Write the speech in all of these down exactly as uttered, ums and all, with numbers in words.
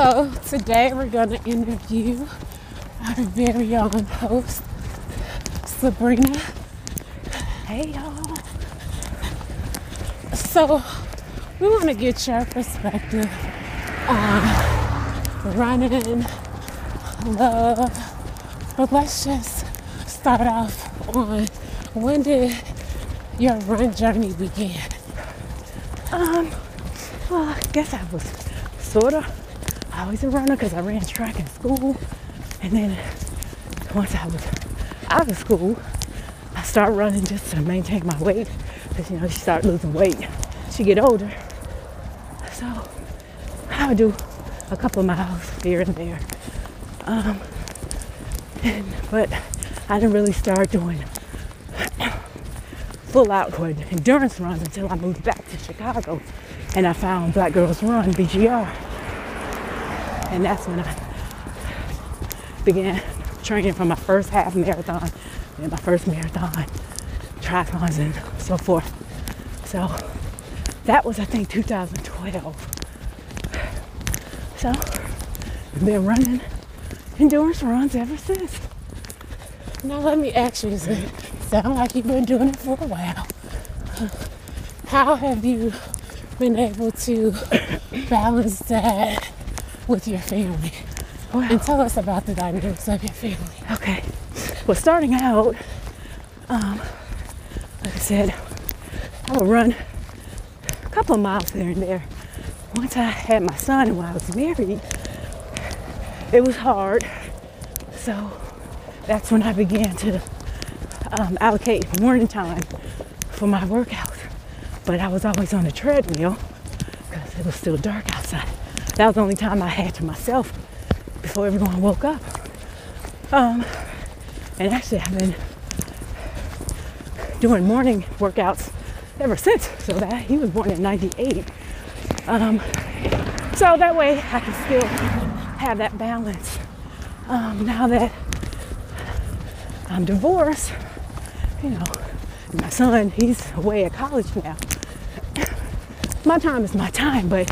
So today we're going to interview our very own host, Sabrina. Hey y'all. So we want to get your perspective on running, love, but let's just start off on when did your run journey begin? Um, well, I guess I was sort of always a runner because I ran track in school, and then once I was out of school, I started running just to maintain my weight because, you know, you start losing weight as you get older. So I would do a couple of miles here and there, um, and, but I didn't really start doing full-out endurance runs until I moved back to Chicago, and I found Black Girls Run, B G R, and that's when I began training for my first half marathon and my first marathon, triathlons, and so forth. So that was, I think, two thousand twelve. So I've been running endurance runs ever since. Now let me ask you, it sounds like you've been doing it for a while. How have you been able to balance that with your family? Well, and tell us about the dynamics of your family. Okay. Well, starting out, um, like I said, I would run a couple of miles there and there. Once I had my son and when I was married, it was hard. So that's when I began to um, allocate morning time for my workout. But I was always on the treadmill because it was still dark outside. That was the only time I had to myself before everyone woke up. Um, and actually, I've been doing morning workouts ever since. So that he was born in ninety-eight. Um, so that way I can still have that balance. Um, now that I'm divorced, you know, my son, he's away at college now. My time is my time, but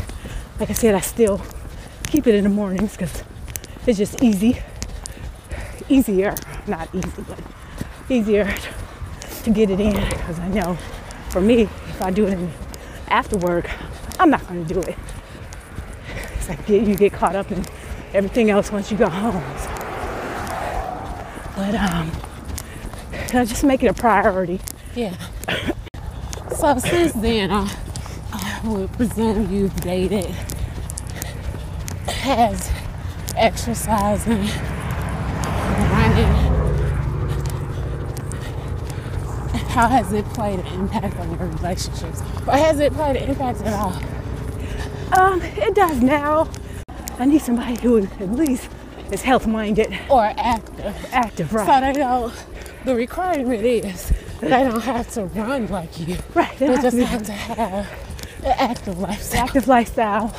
like I said, I still keep it in the mornings because it's just easy, easier, not easy, but easier to get it in because I know for me, if I do it after work, I'm not going to do it. It's like you get caught up in everything else once you go home. So. But um, I just make it a priority. Yeah. So since then, I, I would presume you've dated. Has exercising, running, how has it played an impact on your relationships? Or has it played an impact at all? Um, it does now. I need somebody who at least is health-minded. Or active. Active, right. So they don't, the requirement is they don't have to run like you. Right. They, they just to have to have an active lifestyle. Active lifestyle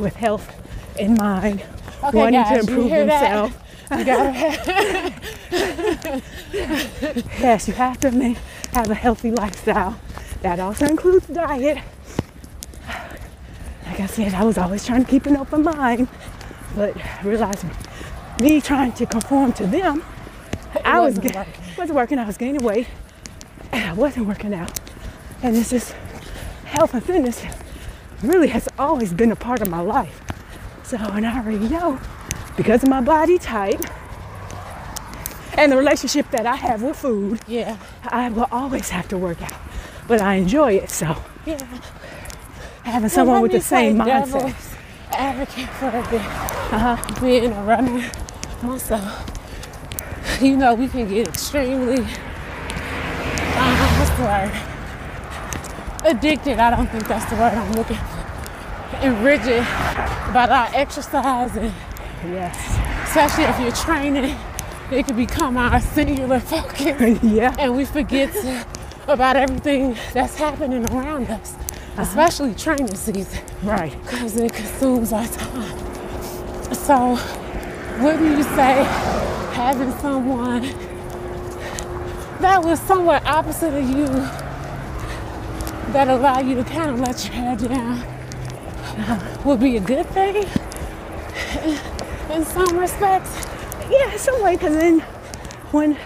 with health in mind. Okay, wanting guys, to improve themselves. You gotta have yes, you have to make, have a healthy lifestyle. That also includes diet. Like I said, I was always trying to keep an open mind, but realizing me trying to conform to them, it I wasn't was working. wasn't working. I was gaining weight, and I wasn't working out. And this is health and fitness really has always been a part of my life. So, and I already know. Because of my body type and the relationship that I have with food, yeah, I will always have to work out. But I enjoy it, so yeah. Having well, someone with the same mindset. Advocate for a bit. Uh-huh. Being a runner, also, you know, we can get extremely uh, addicted. I don't think that's the word I'm looking for. And rigid about our exercise and. Yes. Especially if you're training, it can become our singular focus. Yeah. And we forget to, about everything that's happening around us, uh-huh. Especially training season. Right. Because it consumes our time. So, wouldn't you say having someone that was somewhat opposite of you that allowed you to kind of let your hair down uh-huh. would be a good thing? in some respects. Yeah, some way, because then when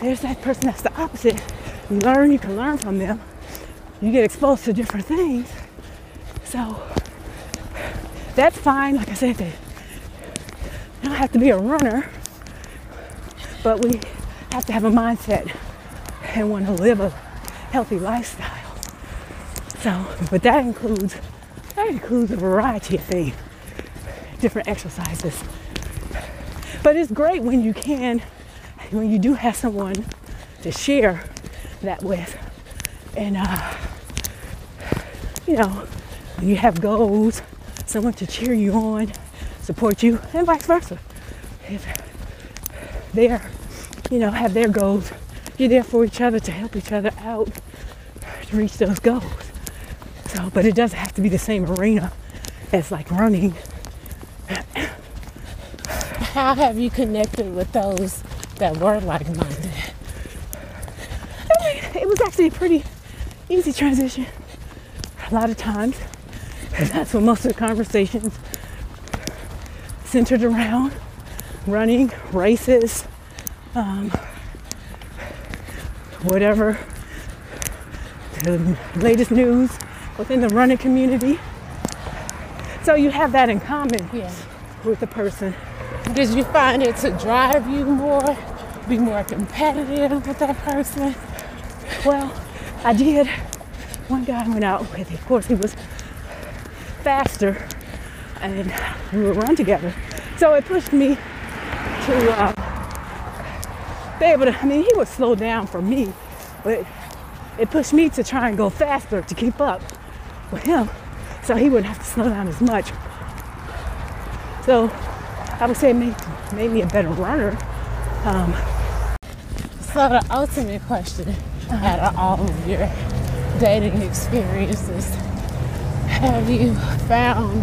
there's that person that's the opposite, you learn, you can learn from them. You get exposed to different things. So that's fine. Like I said, they don't have to be a runner, but we have to have a mindset and want to live a healthy lifestyle. So, but that includes, that includes a variety of things, different exercises. But it's great when you can, when you do have someone to share that with. And, uh, you know, you have goals, someone to cheer you on, support you, and vice versa. If they're, you know, have their goals, you're there for each other to help each other out to reach those goals. So, but it doesn't have to be the same arena as like running. How have you connected with those that were like-minded? I mean, it was actually a pretty easy transition a lot of times. And that's what most of the conversations centered around. Running, races, um, whatever, the latest news within the running community. So you have that in common yeah. with the person. Did you find it to drive you more, be more competitive with that person? Well, I did. One guy I went out with, of course, he was faster, and we would run together. So it pushed me to uh, be able to, I mean, he would slow down for me, but it pushed me to try and go faster to keep up with him, so he wouldn't have to slow down as much. So I would say it made, made me a better runner. Um, so the ultimate question uh-huh. out of all of your dating experiences, have you found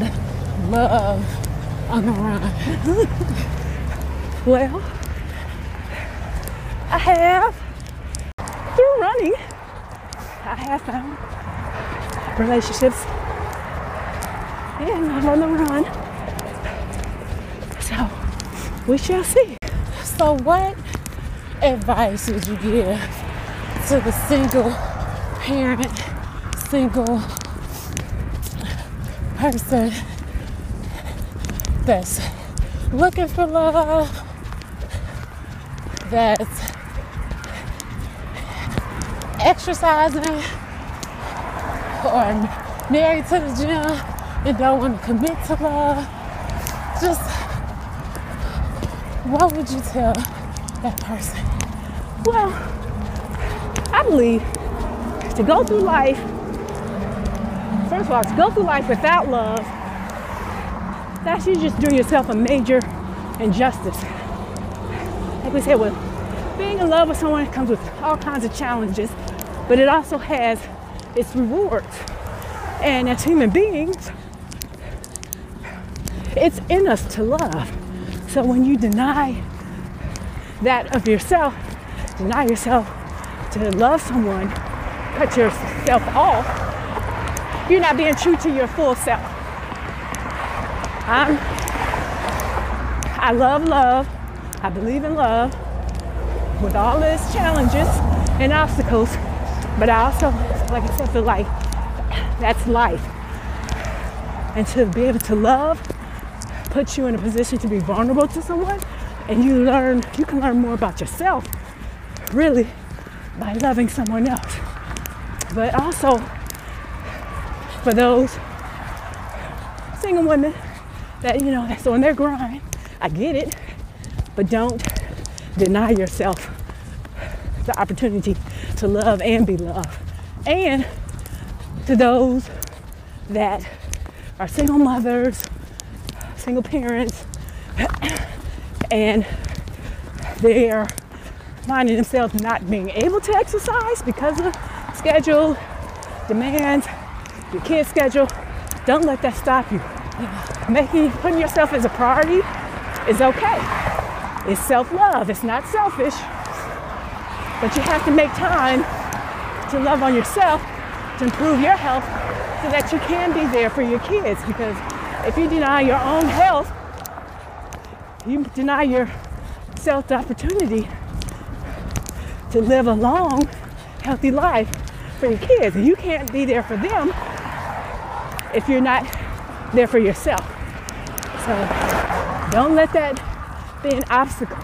love on the run? Well, I have. Through running, I have found relationships and love on the run. So, we shall see. So what advice would you give to the single parent, single person that's looking for love, that's exercising or married to the gym and don't want to commit to love? Just what would you tell that person? Well, I believe to go through life, first of all, to go through life without love, that's you just doing yourself a major injustice. Like we said, well, being in love with someone comes with all kinds of challenges, but it also has its rewards. And as human beings, it's in us to love. So when you deny that of yourself, deny yourself to love someone, cut yourself off, you're not being true to your full self. I'm, I love love. I believe in love with all its challenges and obstacles. But I also, like I said, feel like that's life. And to be able to love puts you in a position to be vulnerable to someone, and you learn, you can learn more about yourself really by loving someone else. But also for those single women that, you know, that's on their grind, I get it, but don't deny yourself the opportunity to love and be loved. And to those that are single mothers, single parents, and they're finding themselves not being able to exercise because of schedule, demands, your kid's schedule, don't let that stop you. Making, putting yourself as a priority is okay. It's self-love, it's not selfish, but you have to make time to love on yourself, to improve your health, so that you can be there for your kids. Because if you deny your own health, you deny yourself the opportunity to live a long, healthy life for your kids. And you can't be there for them if you're not there for yourself. So don't let that be an obstacle.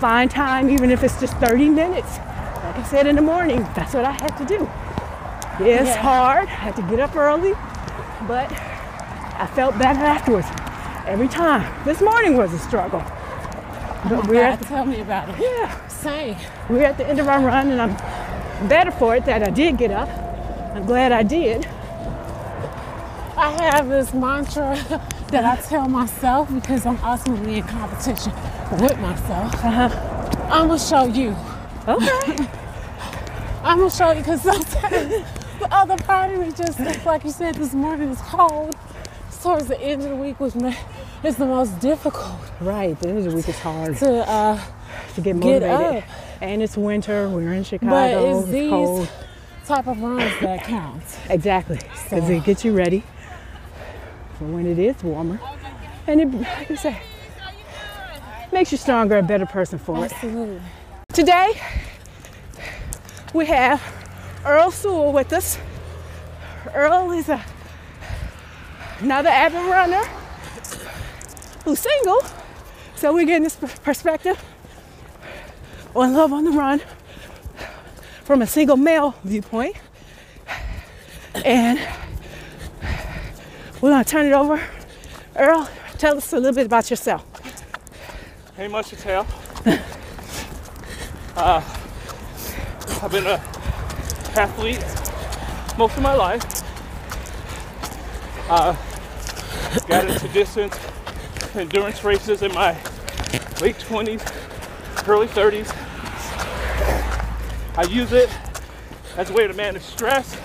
Find time, even if it's just thirty minutes. Like I said, in the morning, that's what I had to do. It's yeah. hard, I had to get up early, but I felt better afterwards. Every time. This morning was a struggle. But oh we're God, at the, tell me about it. Yeah. Same. We're at the end of our run, and I'm better for it that I did get up. I'm glad I did. I have this mantra that I tell myself because I'm ultimately in competition with myself. Uh-huh. I'm going to show you. Okay. I'm going to show you, because sometimes the other part of me just, like you said this morning, is cold. Towards the end of the week was is the most difficult. Right, the end of the week is hard to uh, to get motivated, get and it's winter. We're in Chicago. But it's, it's these cold. Type of runs that count. Exactly, because so. It gets you ready for when it is warmer, and it, like you say, makes you stronger, a better person for Absolutely. It. Today we have Earl Sewell with us. Earl is a another avid runner who's single, so we're getting this perspective on love on the run from a single male viewpoint, and we're gonna turn it over. Earl, tell us a little bit about yourself. Ain't much to tell. uh, I've been an athlete most of my life. Uh, got into distance endurance races in my late twenties, early thirties. I use it as a way to manage stress,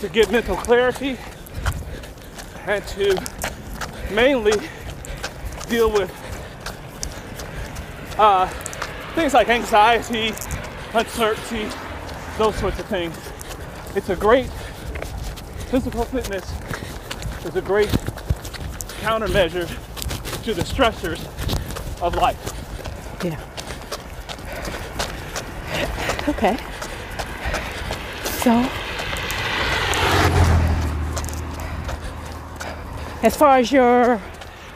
to get mental clarity, and to mainly deal with uh, things like anxiety, uncertainty, those sorts of things. It's a great physical fitness. It's a great countermeasure to the stressors of life. Yeah. Okay. So, as far as your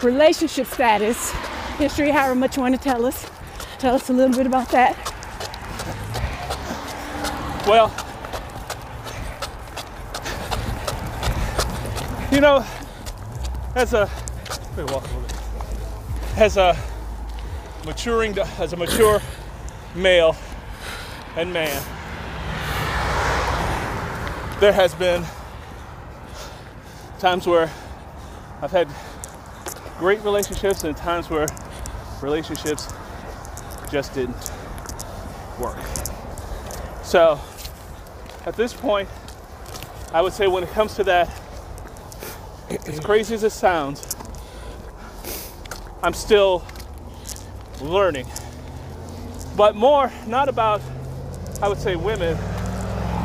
relationship status, history, however much you want to tell us, tell us a little bit about that. Well, you know, as a let me walk a little bit. As a maturing, as a mature male and man, there has been times where I've had great relationships and times where relationships just didn't work. So, at this point, I would say when it comes to that, as crazy as it sounds, I'm still learning. But more, not about, I would say, women,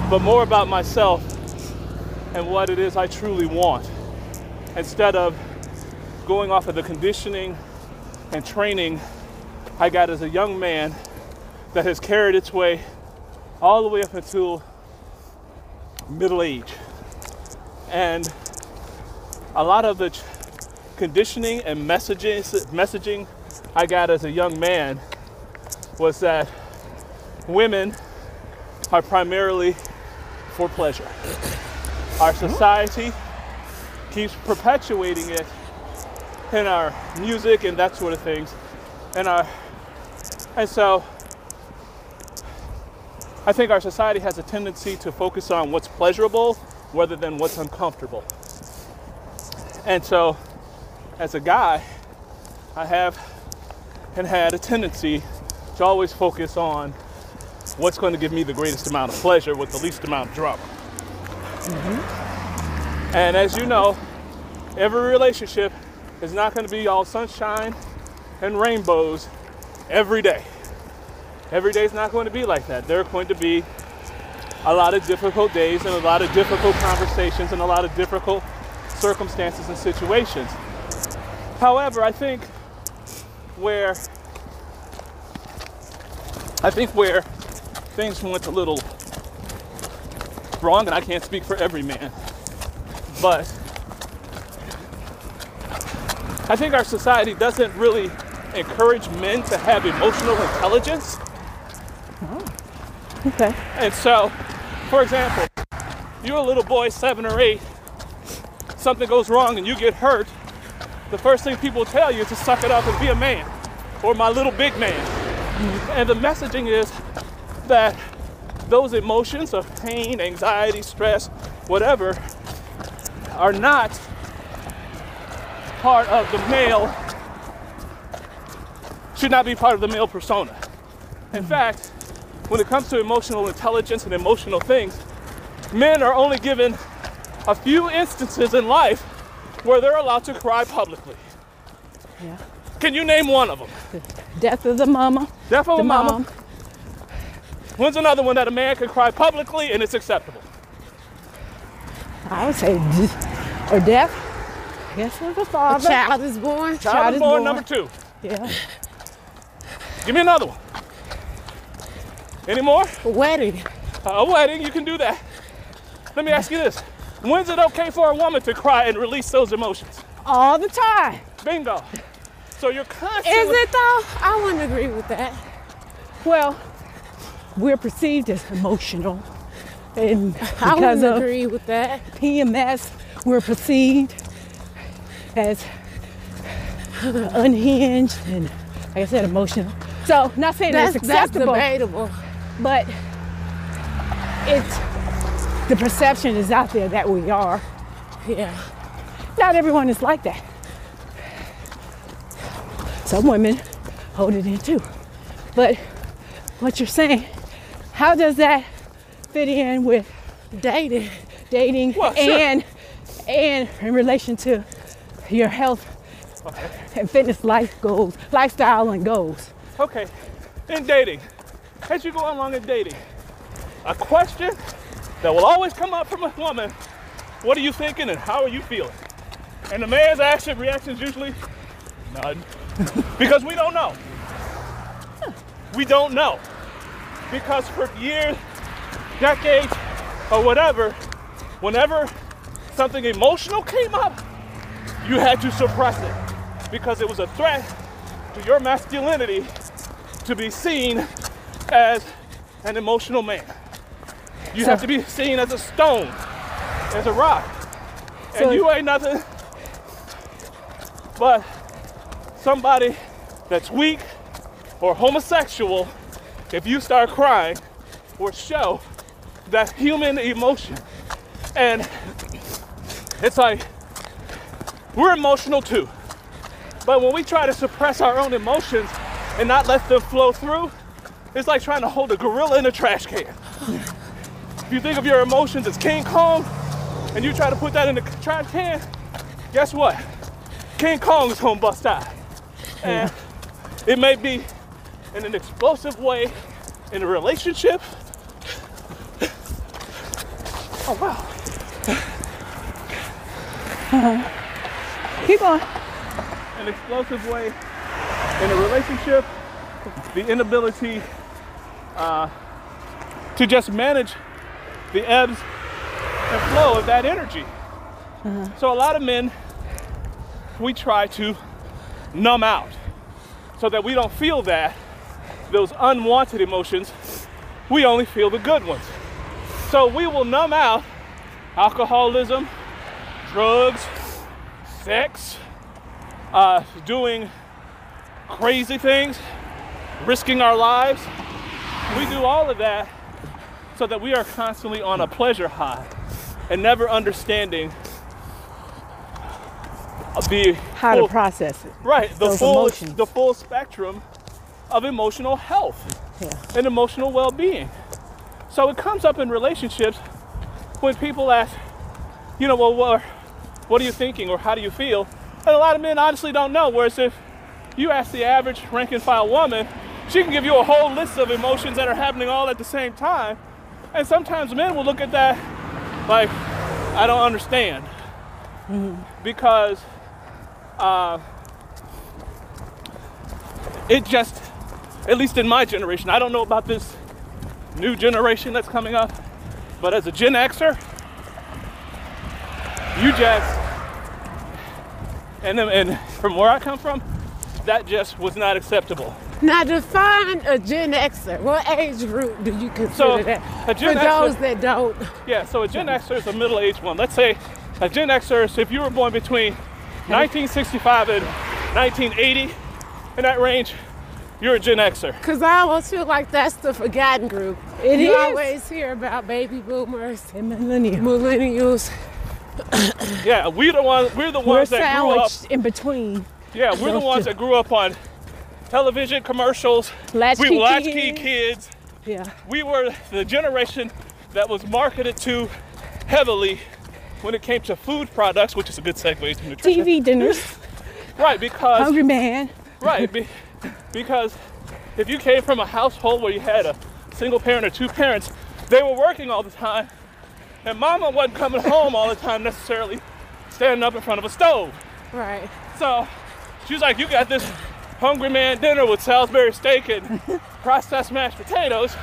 but more about myself and what it is I truly want, instead of going off of the conditioning and training I got as a young man that has carried its way all the way up until middle age. And a lot of the conditioning and messaging, messaging I got as a young man was that women are primarily for pleasure. Our society keeps perpetuating it in our music and that sort of things. And, our, and so I think our society has a tendency to focus on what's pleasurable rather than what's uncomfortable. And so, as a guy, I have and had a tendency to always focus on what's going to give me the greatest amount of pleasure with the least amount of drama. Mm-hmm. And as you know, every relationship is not going to be all sunshine and rainbows every day. Every day is not going to be like that. There are going to be a lot of difficult days and a lot of difficult conversations and a lot of difficult circumstances and situations. However, I think where I think where things went a little wrong, and I can't speak for every man, but I think our society doesn't really encourage men to have emotional intelligence. Oh. Okay. And so, for example, you're a little boy, seven or eight, something goes wrong and you get hurt, the first thing people tell you is to suck it up and be a man, or my little big man. Mm-hmm. And the messaging is that those emotions of pain, anxiety, stress, whatever, are not part of the male, should not be part of the male persona. In fact, when it comes to emotional intelligence and emotional things, men are only given a few instances in life where they're allowed to cry publicly. Yeah. Can you name one of them? The death of the mama. Death of the mama. Mom. When's another one that a man can cry publicly and it's acceptable? I would say or death. Yes, of the father. A child is born. Child, child is born, born. Number two. Yeah. Give me another one. Any more? A wedding. Uh, a wedding. You can do that. Let me ask you this. When's it okay for a woman to cry and release those emotions? All the time. Bingo. So you're constantly... Is it though? I wouldn't agree with that. Well, we're perceived as emotional. And I wouldn't agree with that. P M S, we're perceived as unhinged and, like I said, emotional. So, not saying that's, it's acceptable. That's debatable. But it's... the perception is out there that we are. Yeah. Not everyone is like that. Some women hold it in too. But what you're saying, how does that fit in with dating? Dating well, and sure. and in relation to your health okay. and fitness life goals, lifestyle and goals. Okay. In dating, as you go along in dating, a question that will always come up from a woman, what are you thinking and how are you feeling? And the man's action reaction is usually none. Because we don't know. We don't know. Because for years, decades, or whatever, whenever something emotional came up, you had to suppress it. Because it was a threat to your masculinity to be seen as an emotional man. You so, have to be seen as a stone, as a rock. So and you ain't nothing but somebody that's weak or homosexual if you start crying or show that human emotion. And it's like, we're emotional too. But when we try to suppress our own emotions and not let them flow through, it's like trying to hold a gorilla in a trash can. If you think of your emotions as King Kong and you try to put that in the trash can, guess what? King Kong is gonna bust out. And it may be in an explosive way in a relationship. Oh, wow. Uh-huh. Keep on. An explosive way in a relationship, the inability uh, to just manage the ebbs and flow of that energy. Uh-huh. So a lot of men, we try to numb out so that we don't feel that, those unwanted emotions, we only feel the good ones. So we will numb out alcoholism, drugs, sex, uh, doing crazy things, risking our lives. We do all of that so that we are constantly on a pleasure high and never understanding the how full, to process it. Right, the full, the full spectrum of emotional health yeah. and emotional well-being. So it comes up in relationships when people ask, you know, well, what, what are you thinking or how do you feel? And a lot of men honestly don't know, whereas if you ask the average rank and file woman, she can give you a whole list of emotions that are happening all at the same time. And sometimes men will look at that like, I don't understand. Mm-hmm. Because uh, it just, at least in my generation, I don't know about this new generation that's coming up, but as a Gen Xer, you just, and, and from where I come from, that just was not acceptable. Now define a Gen Xer. What age group do you consider so that? A Gen For Xer, those that don't. Yeah, so a Gen Xer is a middle-aged one. Let's say a Gen Xer is if you were born between nineteen sixty-five and nineteen eighty, in that range, you're a Gen Xer. Because I almost feel like that's the forgotten group. It you is. always hear about baby boomers and millennials. Millennials. Yeah, we're the ones. We're the ones we're that grew up in between. Yeah, we're the ones that grew up on television commercials. Latchkey we were latchkey kids. kids. Yeah, we were the generation that was marketed to heavily when it came to food products, which is a good segue to nutrition. T V dinners. Right, because hungry man. Right, be, because if you came from a household where you had a single parent or two parents, they were working all the time. And mama wasn't coming home all the time necessarily standing up in front of a stove. Right. So she was like, you got this hungry man dinner with Salisbury steak and processed mashed potatoes.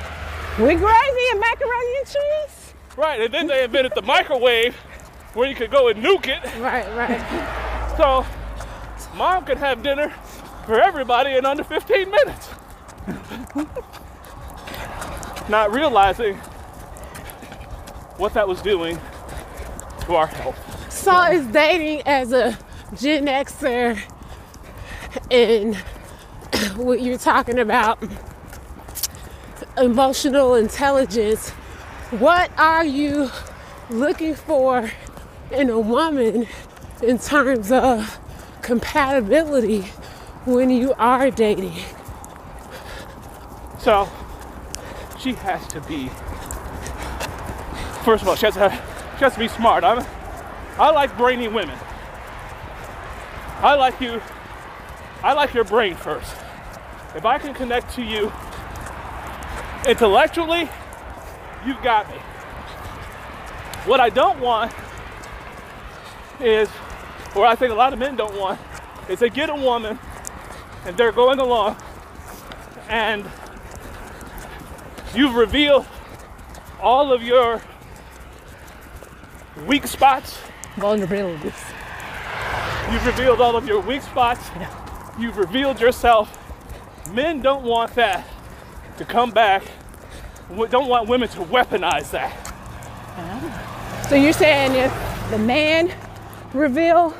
With gravy and macaroni and cheese. Right. And then they invented the microwave where you could go and nuke it. Right, right. So mom could have dinner for everybody in under fifteen minutes. Not realizing what that was doing to our health. So yeah. Is dating as a Gen Xer and what you're talking about, emotional intelligence, what are you looking for in a woman in terms of compatibility when you are dating? So she has to be First of all, she has, to, she has to be smart. I'm, I like brainy women. I like you. I like your brain first. If I can connect to you intellectually, you've got me. What I don't want is, or I think a lot of men don't want, is they get a woman and they're going along and you've revealed all of your weak spots. Vulnerabilities. You've revealed all of your weak spots. Yeah. You've revealed yourself. Men don't want that to come back. We don't want women to weaponize that. Uh-huh. So you're saying if the man reveal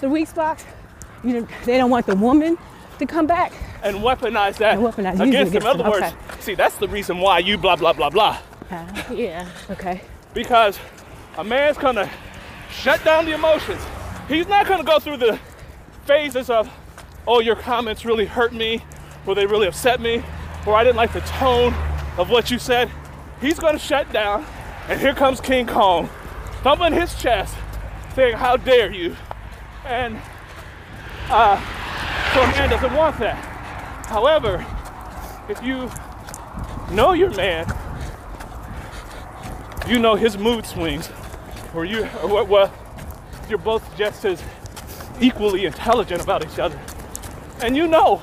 the weak spots, you know, they don't want the woman to come back? And weaponize that and weaponize against them. In other words, okay. See, that's the reason why you blah, blah, blah, blah. Uh, yeah, okay. Because a man's gonna shut down the emotions. He's not gonna go through the phases of, oh, your comments really hurt me, or they really upset me, or I didn't like the tone of what you said. He's gonna shut down, and here comes King Kong, thumping his chest, saying, how dare you? And uh, so a man doesn't want that. However, if you know your man, you know his mood swings. Or you, or, well, you're both just as equally intelligent about each other. And you know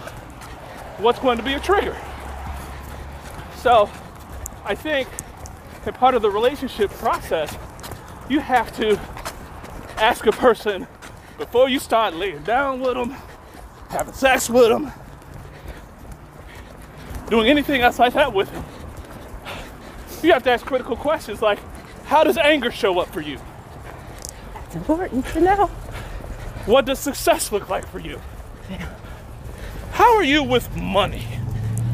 what's going to be a trigger. So I think that part of the relationship process, you have to ask a person before you start laying down with them, having sex with them, doing anything else like that with them. You have to ask critical questions like, how does anger show up for you? That's important to know. What does success look like for you? Yeah. How are you with money?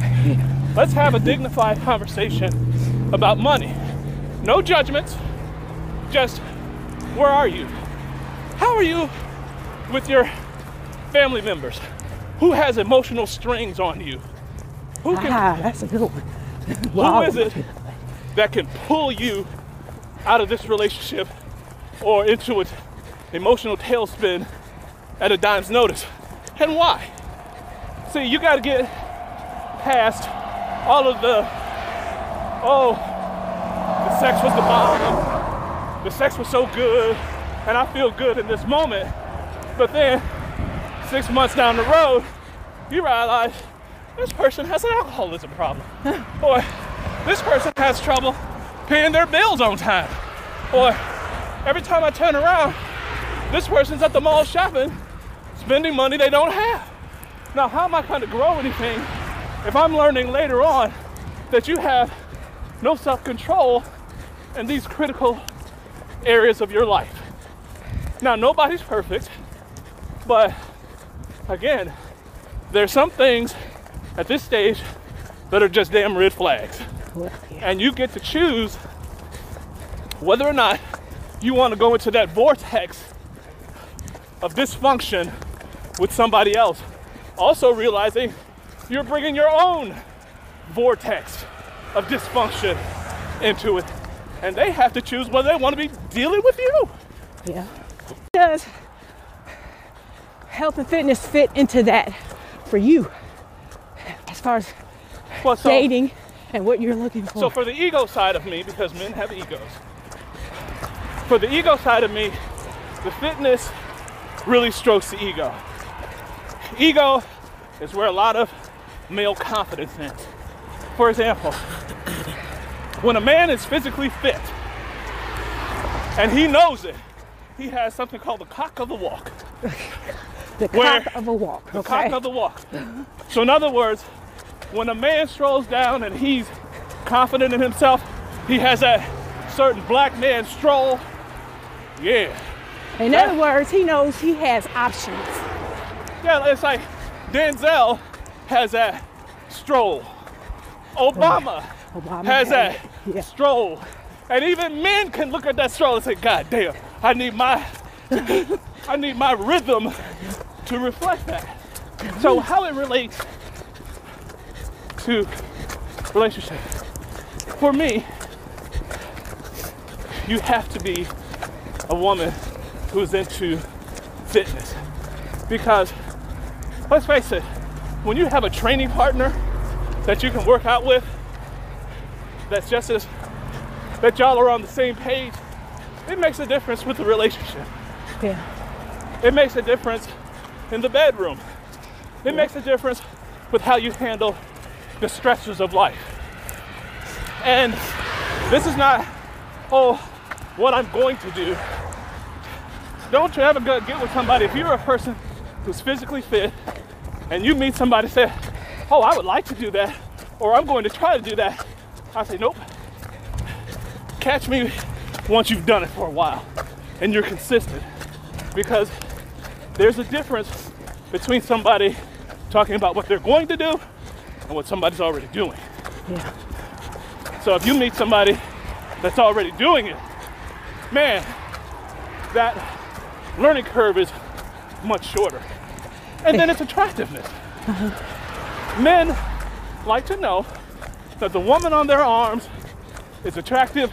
Yeah. Let's have a dignified conversation about money. No judgments, just where are you? How are you with your family members? Who has emotional strings on you? Who can, ah, that's a good one. Wow. Who is it that can pull you out of this relationship or into an emotional tailspin at a dime's notice? And why? See, you gotta get past all of the, oh, the sex was the bomb, the sex was so good, and I feel good in this moment. But then, six months down the road, you realize this person has an alcoholism problem. Or this person has trouble paying their bills on time. Or every time I turn around, this person's at the mall shopping, spending money they don't have. Now, how am I going to grow anything if I'm learning later on that you have no self-control in these critical areas of your life? Now, nobody's perfect, but again, there's some things at this stage that are just damn red flags. And you get to choose whether or not you want to go into that vortex of dysfunction with somebody else. Also realizing you're bringing your own vortex of dysfunction into it. And they have to choose whether they want to be dealing with you. Yeah. Does health and fitness fit into that for you as far as well, so, dating and what you're looking for? So for the ego side of me, because men have egos, for the ego side of me, the fitness really strokes the ego. Ego is where a lot of male confidence ends. For example, when a man is physically fit and he knows it, he has something called the cock of the walk. The cock of a walk. The okay. cock of the walk. So in other words, when a man strolls down and he's confident in himself, he has that certain black man stroll. Yeah. In that, other words, he knows he has options. Yeah, it's like Denzel has that stroll. Obama, oh, Obama has that yeah. stroll. And even men can look at that stroll and say, God damn. I need my, I need my rhythm to reflect that. So how it relates to relationships. For me, you have to be a woman who's into fitness. Because, let's face it, when you have a training partner that you can work out with, that's just as, that y'all are on the same page, it makes a difference with the relationship. Yeah. It makes a difference in the bedroom. It yeah. makes a difference with how you handle the stresses of life. And this is not, oh, what I'm going to do. Don't you ever get with somebody, if you're a person who's physically fit and you meet somebody and say, oh, I would like to do that, or I'm going to try to do that. I say, nope, catch me once you've done it for a while and you're consistent, because there's a difference between somebody talking about what they're going to do and what somebody's already doing. Yeah. So if you meet somebody that's already doing it, man, that learning curve is much shorter. And then it's attractiveness. Uh-huh. Men like to know that the woman on their arms is attractive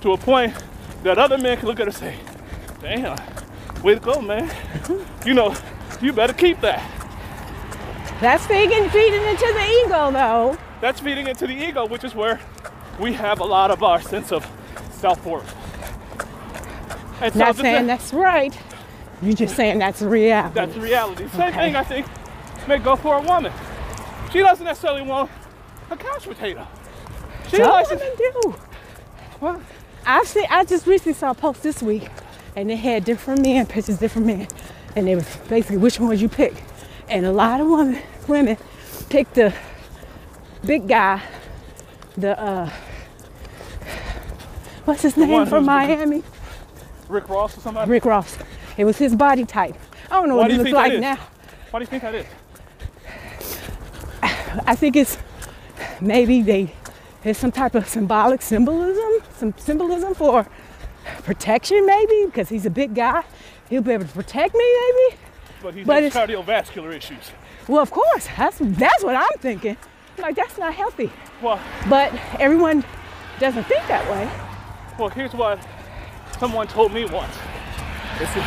to a point that other men can look at her and say, damn, way to go, man. You know, you better keep that. That's feeding, feeding into the ego, though. That's feeding into the ego, which is where we have a lot of our sense of self-worth. And Not so saying that, that's right. You're just saying that's reality. That's reality. Same okay. thing, I think, may go for a woman. She doesn't necessarily want a couch potato. She likes it. Do. Well, I've seen, I just recently saw a post this week, and they had different men, pictures different men, and it was basically which ones you pick. And a lot of women, women picked the big guy, the, uh, what's his the name from Miami? Rick Ross or somebody? Rick Ross. It was his body type. I don't know Why what do he looks like now. Why do you think that is? I think it's maybe they, there's some type of symbolic symbolism, some symbolism for protection maybe, because he's a big guy. He'll be able to protect me maybe. But he's got cardiovascular issues. Well, of course, that's, that's what I'm thinking. Like, that's not healthy. Well, but everyone doesn't think that way. Well, here's what someone told me once. They said,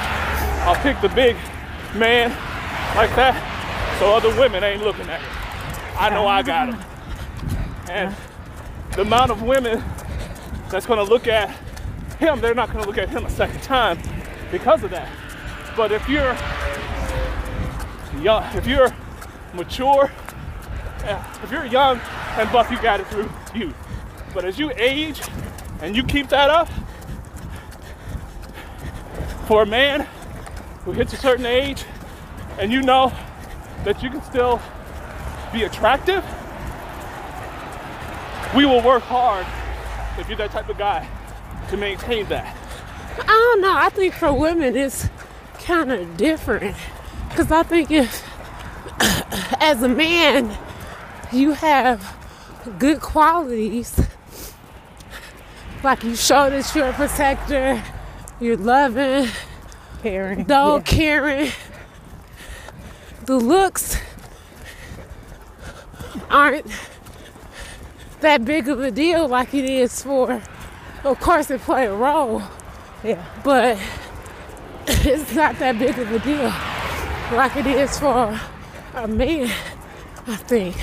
I'll pick the big man like that so other women ain't looking at him. I know I got him. And the amount of women that's gonna look at him, they're not gonna look at him a second time because of that. But if you're young, if you're mature If you're young and buff, you got it through you. But as you age and you keep that up, for a man who hits a certain age and you know that you can still be attractive, we will work hard if you're that type of guy to maintain that. I don't know. I think for women it's kind of different, because I think if as a man you have good qualities, like you show that you're a protector, you're loving, caring, though yeah. caring, the looks aren't that big of a deal like it is for, of course it play a role, yeah, but it's not that big of a deal like it is for a man, I think.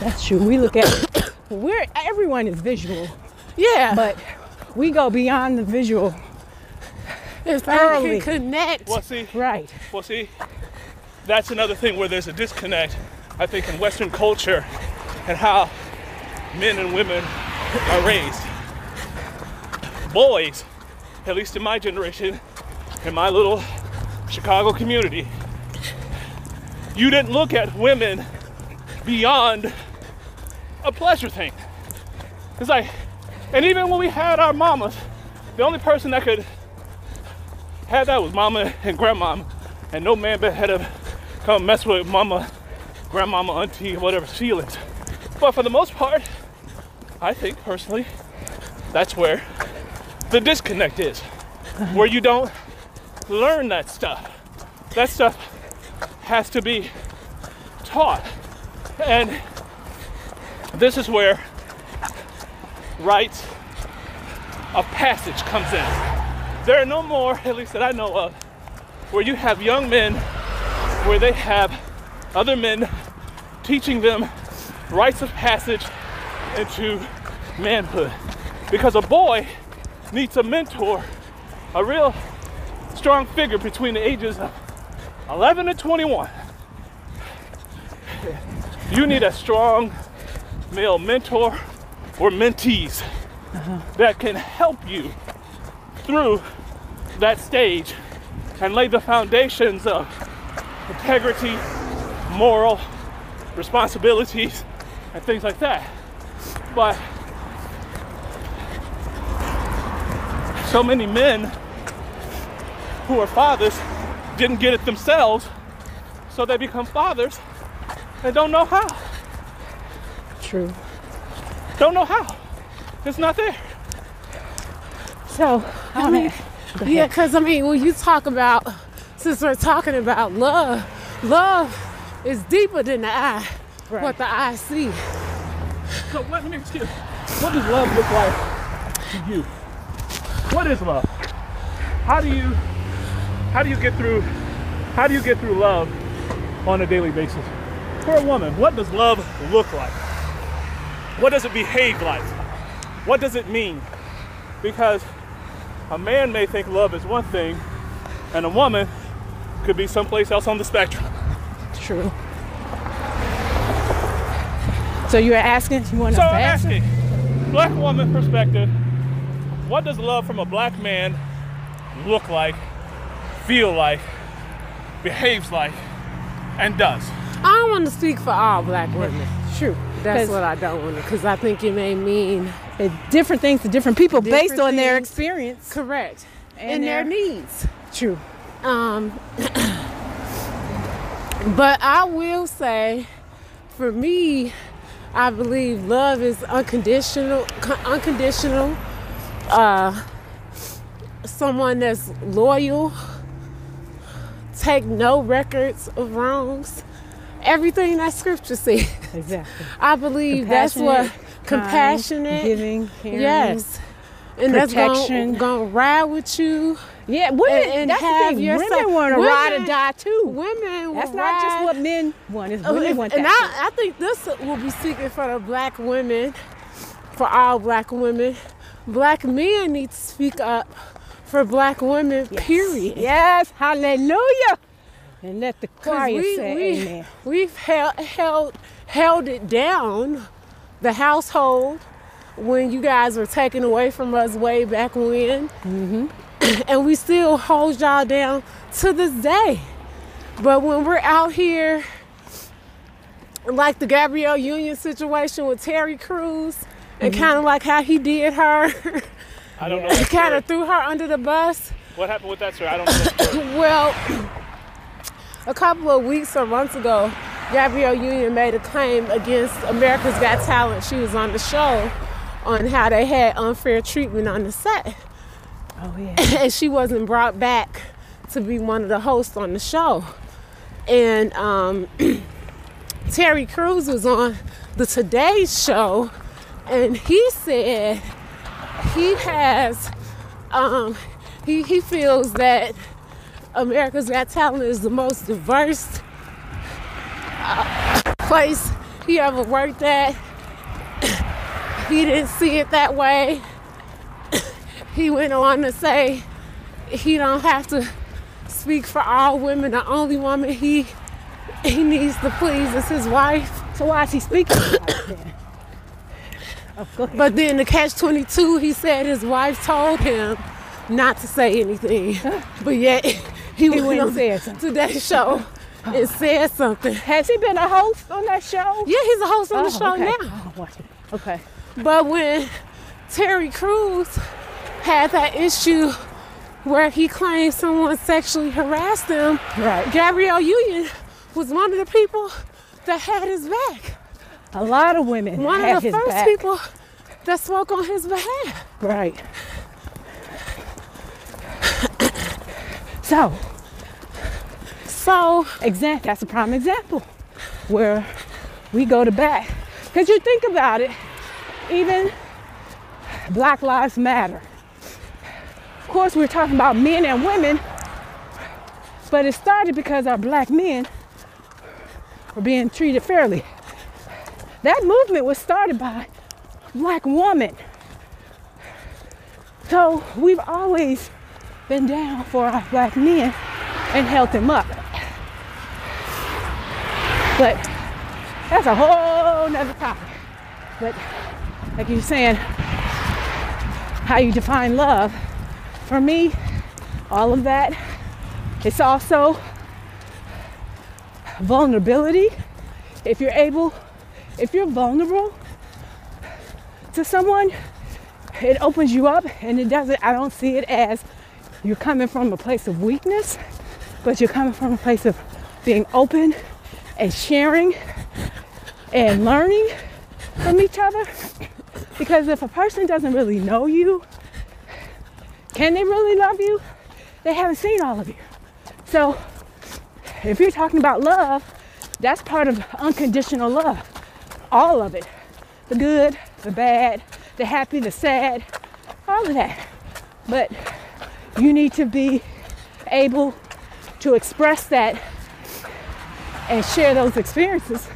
That's true. We look at we're everyone is visual, yeah, but we go beyond the visual. If I can connect, well, see, right. Well, see, that's another thing where there's a disconnect, I think, in Western culture and how men and women are raised. Boys, at least in my generation, in my little Chicago community, you didn't look at women beyond a pleasure thing. It's like, and even when we had our mamas, the only person that could have that was mama and grandmama, and no man had to come mess with mama, grandmama, auntie, whatever she is. But for the most part, I think personally, that's where the disconnect is, where you don't learn that stuff. That stuff has to be taught. And this is where rites of passage comes in. There are no more, at least that I know of, where you have young men where they have other men teaching them rites of passage into manhood. Because a boy needs a mentor, a real strong figure between the ages of eleven to twenty-one. You need a strong male mentor or mentees uh-huh. that can help you through that stage and lay the foundations of integrity, moral responsibilities, and things like that. But so many men who are fathers didn't get it themselves, so they become fathers and don't know how. True. Don't know how. It's not there. So, I mean, yeah, because I mean, when you talk about, since we're talking about love, love is deeper than the eye, right. What the eye sees. So let me ask you, what does love look like to you? What is love? How do you how do you get through how do you get through love on a daily basis? For a woman, what does love look like? What does it behave like? What does it mean? Because a man may think love is one thing, and a woman could be someplace else on the spectrum. True. So you're asking, you want to So I'm asking, black woman perspective, what does love from a black man look like, feel like, behaves like, and does? I don't want to speak for all black women. True. That's what I don't want to, because I think it may mean different things to different people different based on things, their experience. Correct. And, and their, their needs. True. Um, but I will say, for me, I believe love is unconditional. Unconditional. Uh, someone that's loyal, take no records of wrongs, everything that scripture says. Exactly. I believe that's what compassionate, giving, caring, yes, and protection. That's gonna, gonna ride with you. Yeah, women. And, and that's have the thing. Women want to ride or die too. Women. That's not ride. Just what men want. It's women uh, want and that. And I, I think this will be speaking for the black women, for all black women. Black men need to speak up for black women, yes. Period. Yes, hallelujah. And let the choir we, say we, amen. We've held, held, held it down, the household, when you guys were taken away from us way back when. Mm-hmm. And we still hold y'all down to this day. But when we're out here, like the Gabrielle Union situation with Terry Crews, mm-hmm. and kind of like how he did her. I don't know. He kind of threw her under the bus. What happened with that, sir? I don't know. Well, a couple of weeks or months ago, Gabrielle Union made a claim against America's Got Talent. She was on the show on how they had unfair treatment on the set. Oh, yeah. And she wasn't brought back to be one of the hosts on the show. And um, Terry Crews was on the Today Show, and he said he has, um, he, he feels that America's Got Talent is the most diverse uh, place he ever worked at. He didn't see it that way. He went on to say he don't have to speak for all women. The only woman he he needs to please is his wife. So why is he speaking like that? Oh, but then the catch twenty-two, he said his wife told him not to say anything, but yet he, he went on Today's Show and said something. Has he been a host on that show? Yeah, he's a host on oh, the show okay. now. Oh, okay. But when Terry Crews had that issue where he claimed someone sexually harassed him, right. Gabrielle Union was one of the people that had his back. A lot of women one had of the his first back. People that spoke on his behalf. Right. So, so exact. That's a prime example where we go to bat. Because you think about it, even Black Lives Matter. Of course, we're talking about men and women, but it started because our black men were being treated fairly. That movement was started by black women. So we've always been down for our black men and held them up. But that's a whole nother topic. But like you're saying, how you define love, for me, all of that, it's also vulnerability. If you're able, if you're vulnerable to someone, it opens you up, and it doesn't, I don't see it as you're coming from a place of weakness, but you're coming from a place of being open and sharing and learning from each other. Because if a person doesn't really know you, can they really love you? They haven't seen all of you. So if you're talking about love, that's part of unconditional love. All of it. The good, the bad, the happy, the sad, all of that. But you need to be able to express that and share those experiences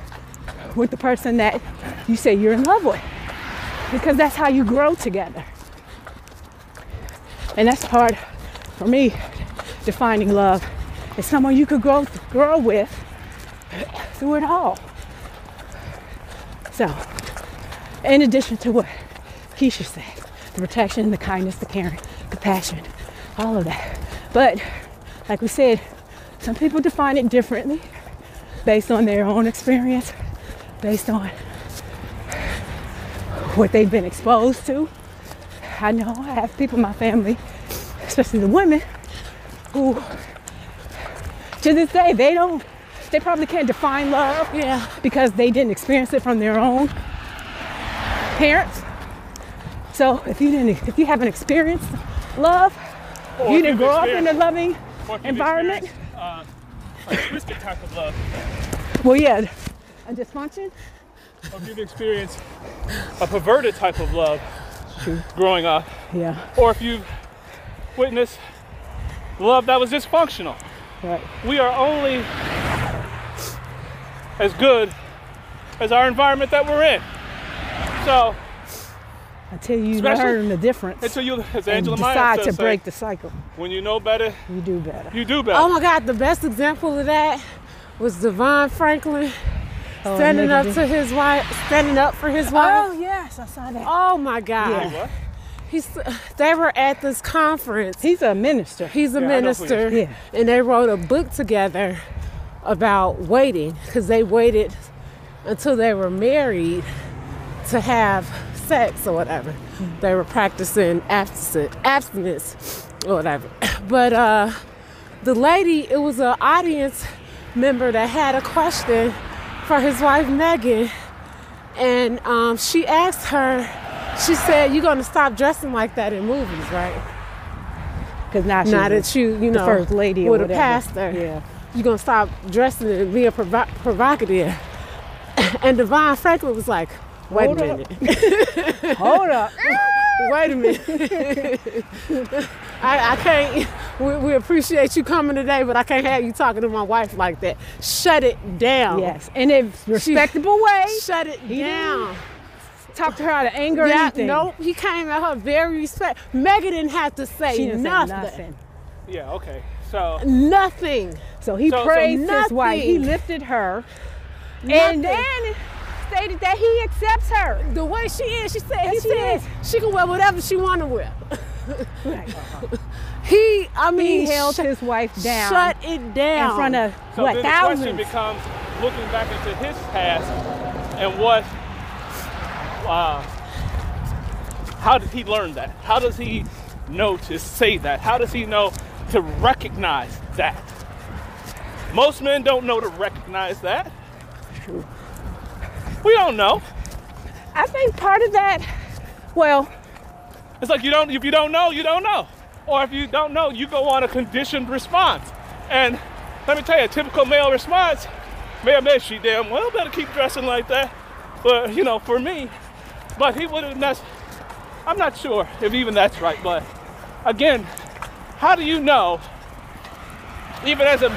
with the person that you say you're in love with, because that's how you grow together. And that's part, for me, defining love is someone you could grow, grow with through it all. So, in addition to what Keisha said, the protection, the kindness, the caring, compassion, all of that. But like we said, some people define it differently based on their own experience, based on what they've been exposed to. I know I have people in my family, especially the women, who to this day, they don't, they probably can't define love, yeah, because they didn't experience it from their own parents. So if you didn't, if you haven't experienced love, Or you didn't grow up in a loving environment? Uh, a twisted type of love. Well, yeah. A dysfunction? Or if you've experienced a perverted type of love True. growing up. Yeah. Or if you've witnessed love that was dysfunctional. Right. We are only as good as our environment that we're in. So Until you Especially, learn the difference. Until you, as Angela Maya decide says, to break the cycle. When you know better, you do better. You do better. Oh my God, the best example of that was Devon Franklin oh, standing up to his wife, standing up for his wife. Oh yes, I saw that. Oh my God. Yeah. What? He's, they were at this conference. He's a minister. He's a yeah, minister. Yeah. And they wrote a book together about waiting, because they waited until they were married to have sex or whatever. Mm-hmm. They were practicing abstinence or whatever. But uh, the lady, it was an audience member that had a question for his wife, Megan. And um, she asked her, she said, "You're going to stop dressing like that in movies, right? Because now she's not that you, you know, the first lady or whatever. With a pastor. Yeah. You're going to stop dressing and being provo- provocative. And Devon Franklin was like, Wait Hold a minute. Up. Hold up. Wait a minute. I, I can't, we, we appreciate you coming today, but I can't have you talking to my wife like that. Shut it down." Yes, in a respectable she, way. Shut it he down. Didn't talk to her out of anger yeah, or anything. Nope, he came at her very respect. Megan didn't have to say she nothing. nothing. Yeah, okay, so. Nothing. So he so, praised so his wife, he lifted her. Nothing. And then. Stated that he accepts her the way she is. She said, he she said is. she can wear whatever she want to wear. Right. uh-huh. He, I mean, he held sh- his wife down, shut it down in front of so what then thousands. The question becomes looking back into his past and what, uh, how did he learn that? How does he know to say that? How does he know to recognize that? Most men don't know to recognize that. True. We don't know. I think part of that, well, it's like you don't. If you don't know, you don't know. Or if you don't know, you go on a conditioned response. And let me tell you, a typical male response, man, man, she damn well better keep dressing like that. But you know, for me, but he wouldn't. I'm not sure if even that's right. But again, how do you know, even as a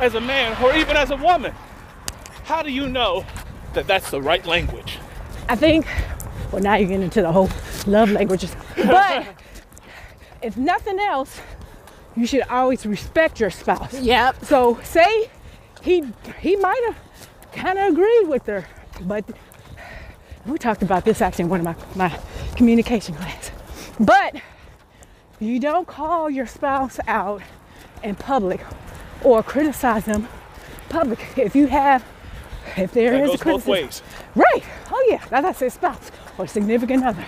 as a man or even as a woman, how do you know that that's the right language? I think, well, now you're getting into the whole love languages. But if nothing else, you should always respect your spouse. Yep. So say he he might have kind of agreed with her, but we talked about this actually in one of my, my communication class. But you don't call your spouse out in public or criticize them public. If you have If there that is goes a criticism, both ways. Right? Oh yeah, that's I said spouse or significant other.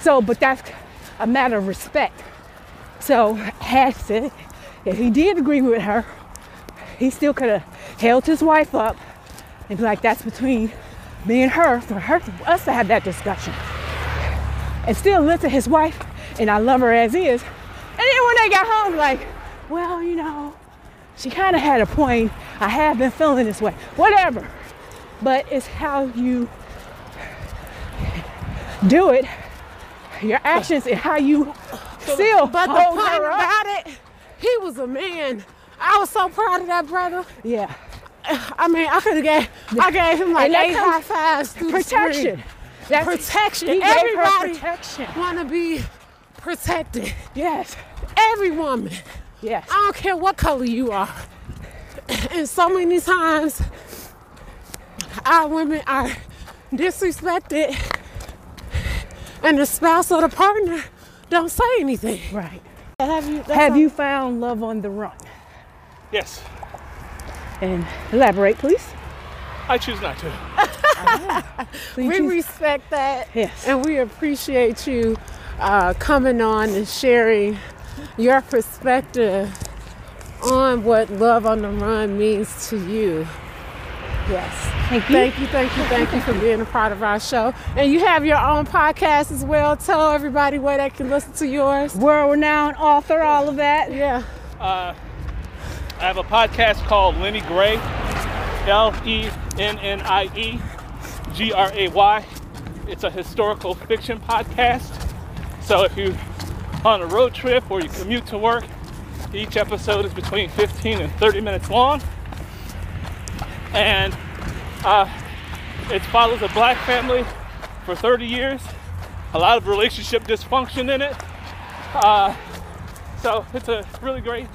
So, but that's a matter of respect. So, had said if he did agree with her, he still could have held his wife up and be like, "That's between me and her for her for us to have that discussion," and still listen to his wife. And I love her as is. And then when they got home, like, well, you know, she kind of had a point. I have been feeling this way. Whatever. But it's how you do it, your actions, and how you so still. But the part about it, he was a man. I was so proud of that brother. Yeah. I mean, I could have gave, I gave him like eight high fives through protection. That's protection. He Everybody gave her protection. Want to be protected. Yes. Every woman. Yes. I don't care what color you are. And so many times, our women are disrespected and the spouse or the partner don't say anything. Right. Have you, Have you found love on the run? Yes. And elaborate, please. I choose not to. Ah, so we choose? Respect that. Yes. And we appreciate you uh, coming on and sharing your perspective on what love on the run means to you. Yes. Thank you. Thank you, thank you, thank you for being a part of our show. And you have your own podcast as well. Tell everybody where they can listen to yours. World-renowned author, all of that. Yeah. Uh, I have a podcast called Lenny Gray, L E N N I E G R A Y. It's a historical fiction podcast. So if you're on a road trip or you commute to work, each episode is between fifteen and thirty minutes long. And uh, it follows a black family for thirty years a lot of relationship dysfunction in it. Uh, so it's a really great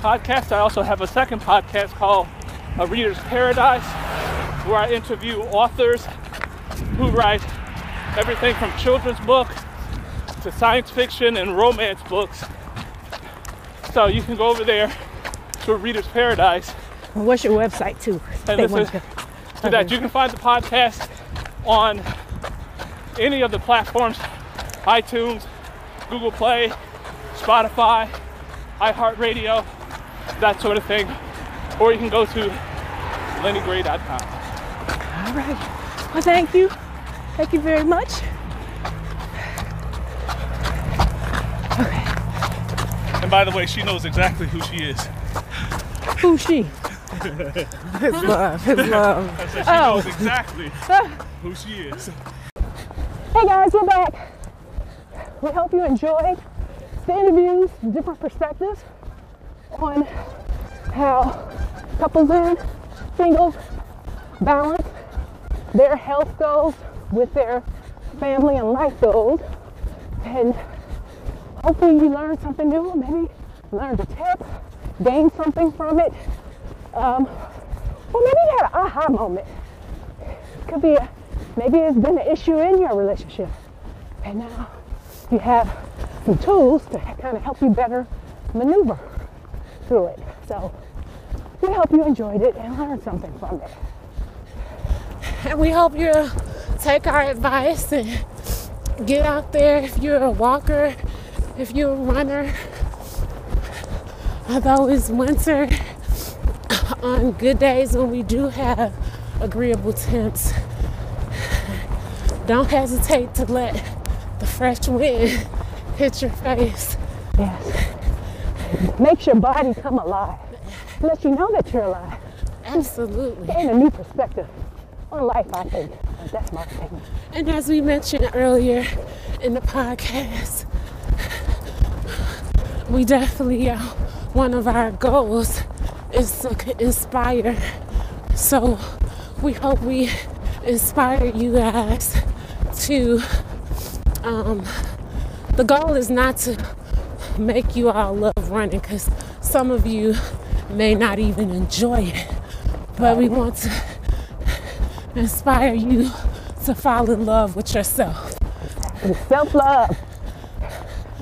podcast. I also have a second podcast called A Reader's Paradise, where I interview authors who write everything from children's books to science fiction and romance books. So you can go over there to A Reader's Paradise. And what's your website too? And listen to okay. that. You can find the podcast on any of the platforms, iTunes, Google Play, Spotify, iHeartRadio, that sort of thing. Or you can go to Lenny Gray dot com. All right. Well, thank you. Thank you very much. Okay. And by the way, she knows exactly who she is. Who's she? His love. His love. I said she oh. knows exactly who she is. Hey guys, we're back. We hope you enjoyed the interviews, different perspectives on how couples and singles balance their health goals with their family and life goals. And hopefully you learned something new, maybe learned a tip, gained something from it. Um, well, maybe you had an aha moment. It could be, a, maybe it's been an issue in your relationship. And now you have some tools to kind of help you better maneuver through it. So we hope you enjoyed it and learned something from it. And we hope you take our advice and get out there. If you're a walker, if you're a runner, although it's winter, on good days when we do have agreeable temps, don't hesitate to let the fresh wind hit your face. Yes. Makes your body come alive. Let you know that you're alive. Absolutely. Gain a new perspective on life, I think. That's my opinion. And as we mentioned earlier in the podcast, we definitely, uh, one of our goals is to inspire. So we hope we inspire you guys to, um, the goal is not to make you all love running, because some of you may not even enjoy it. But we want to inspire you to fall in love with yourself. Self-love.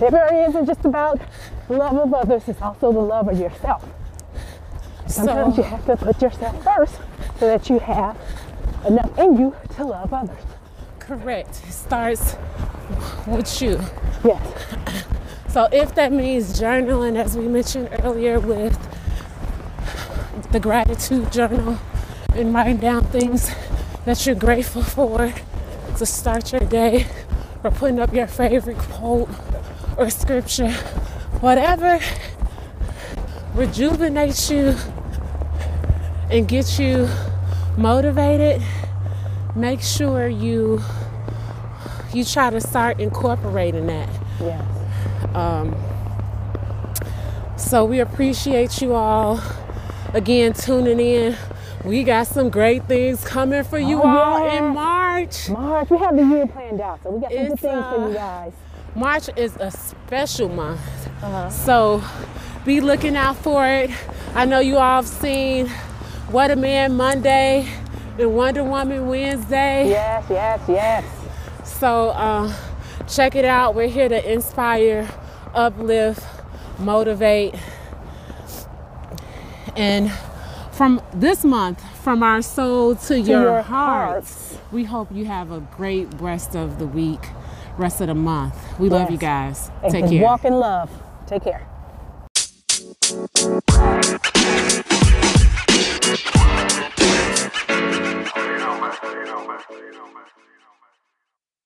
It really isn't just about love of others, it's also the love of yourself. Sometimes so, you have to put yourself first so that you have enough in you to love others. Correct. It starts with you. Yes. So if that means journaling, as we mentioned earlier with the gratitude journal, and writing down things that you're grateful for to start your day, or putting up your favorite quote or scripture, whatever rejuvenates you and gets you motivated, make sure you you try to start incorporating that. Yes. Um, so we appreciate you all again tuning in. We got some great things coming for you oh, all yeah. in March. March, we have the year planned out, so we got some it's, good things uh, for you guys. March is a special month, uh-huh. so be looking out for it. I know you all have seen What a Man Monday and Wonder Woman Wednesday. Yes, yes, yes. So uh, check it out. We're here to inspire, uplift, motivate, and from this month, from our soul to, to your, your hearts. hearts. We hope you have a great rest of the week, rest of the month. We yes. love you guys. And take care. Walk in love. Take care.